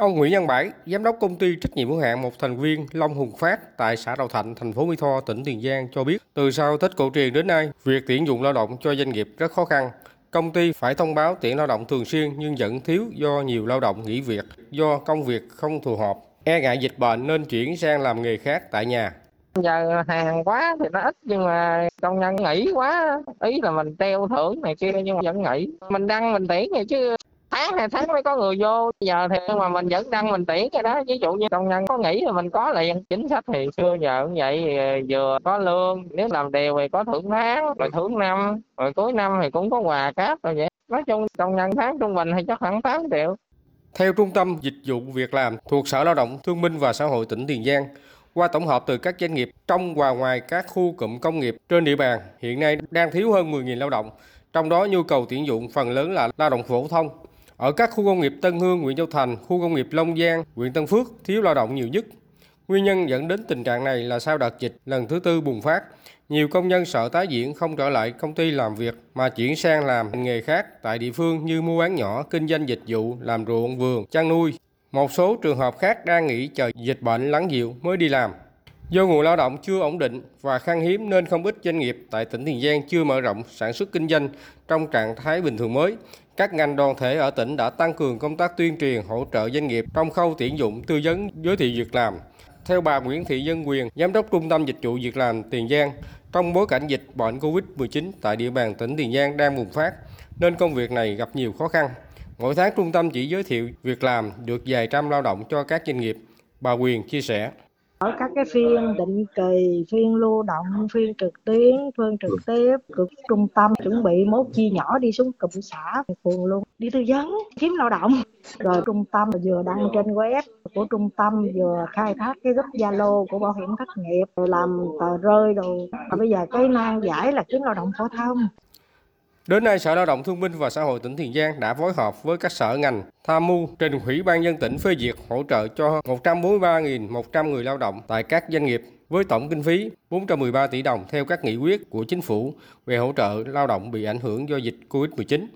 Ông Nguyễn Văn Bảy, giám đốc công ty trách nhiệm hữu hạn một thành viên Long Hùng Phát tại xã Đào Thạnh, thành phố Mỹ Tho, tỉnh Tiền Giang cho biết, từ sau Tết Cổ Truyền đến nay, việc tuyển dụng lao động cho doanh nghiệp rất khó khăn. Công ty phải thông báo tuyển lao động thường xuyên nhưng vẫn thiếu do nhiều lao động nghỉ việc do công việc không phù hợp, e ngại dịch bệnh nên chuyển sang làm nghề khác tại nhà. Giờ hàng quá thì nó ít nhưng mà công nhân nghỉ quá, ý là mình treo thưởng này kia nhưng mà vẫn nghỉ. Mình đăng mình tuyển này chứ tháng này tháng mới có người vô, giờ thì mà mình vẫn đăng mình tuyển cái đó. Ví dụ như công nhân có nghỉ thì mình có liền. Chính sách thì xưa giờ cũng vậy, vừa có lương, nếu làm đều thì có thưởng tháng, rồi thưởng năm, rồi cuối năm thì cũng có quà cáp rồi vậy. Nói chung công nhân tháng trung bình thì chắc khoảng 8 triệu. Theo Trung tâm Dịch vụ Việc làm thuộc Sở Lao động Thương binh và Xã hội tỉnh Tiền Giang, qua tổng hợp từ các doanh nghiệp trong và ngoài các khu cụm công nghiệp trên địa bàn, hiện nay đang thiếu hơn 10.000 lao động, trong đó nhu cầu tuyển dụng phần lớn là lao động phổ thông. Ở các khu công nghiệp Tân Hương, huyện Châu Thành, khu công nghiệp Long Giang, huyện Tân Phước thiếu lao động nhiều nhất. Nguyên nhân dẫn đến tình trạng này là sau đợt dịch lần thứ tư bùng phát, nhiều công nhân sợ tái diễn không trở lại công ty làm việc mà chuyển sang làm nghề khác tại địa phương như mua bán nhỏ, kinh doanh dịch vụ, làm ruộng, vườn, chăn nuôi. Một số trường hợp khác đang nghỉ chờ dịch bệnh lắng dịu mới đi làm. Do nguồn lao động chưa ổn định và khan hiếm nên không ít doanh nghiệp tại tỉnh Tiền Giang chưa mở rộng sản xuất kinh doanh trong trạng thái bình thường mới. Các ngành đoàn thể ở tỉnh đã tăng cường công tác tuyên truyền hỗ trợ doanh nghiệp trong khâu tuyển dụng, tư vấn, giới thiệu việc làm. Theo bà Nguyễn Thị Nhân Quyền, Giám đốc Trung tâm Dịch vụ Việc làm Tiền Giang, trong bối cảnh dịch bệnh COVID-19 tại địa bàn tỉnh Tiền Giang đang bùng phát nên công việc này gặp nhiều khó khăn. Mỗi tháng trung tâm chỉ giới thiệu việc làm được vài trăm lao động cho các doanh nghiệp, bà Quyền chia sẻ. Ở các cái phiên định kỳ, phiên lưu động, phiên trực tuyến, phiên trực tiếp, trung tâm chuẩn bị mốt chia nhỏ đi xuống cụm xã, phường luôn, đi tư vấn, kiếm lao động. Rồi trung tâm vừa đăng trên web của trung tâm, vừa khai thác cái group Zalo của bảo hiểm thất nghiệp, rồi làm tờ rơi đồ. Và bây giờ cái nan giải là kiếm lao động phổ thông. Đến nay, Sở Lao động Thương binh và Xã hội tỉnh Tiền Giang đã phối hợp với các sở ngành tham mưu trình Ủy ban nhân dân tỉnh phê duyệt hỗ trợ cho 143.100 người lao động tại các doanh nghiệp với tổng kinh phí 413 tỷ đồng theo các nghị quyết của Chính phủ về hỗ trợ lao động bị ảnh hưởng do dịch COVID-19.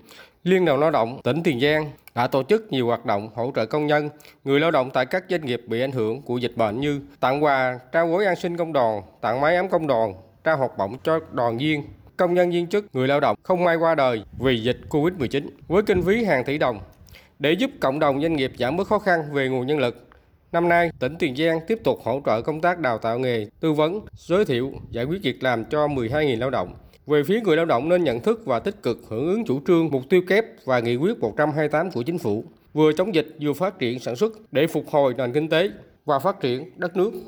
Liên đoàn Lao động tỉnh Tiền Giang đã tổ chức nhiều hoạt động hỗ trợ công nhân, người lao động tại các doanh nghiệp bị ảnh hưởng của dịch bệnh như tặng quà, trao gói an sinh công đoàn, tặng máy ấm công đoàn, trao học bổng cho đoàn viên, công nhân viên chức, người lao động không may qua đời vì dịch COVID-19 với kinh phí hàng tỷ đồng. Để giúp cộng đồng doanh nghiệp giảm bớt khó khăn về nguồn nhân lực, năm nay, tỉnh Tiền Giang tiếp tục hỗ trợ công tác đào tạo nghề, tư vấn, giới thiệu, giải quyết việc làm cho 12.000 lao động. Về phía người lao động nên nhận thức và tích cực hưởng ứng chủ trương, mục tiêu kép và nghị quyết 128 của Chính phủ, vừa chống dịch vừa phát triển sản xuất để phục hồi nền kinh tế và phát triển đất nước.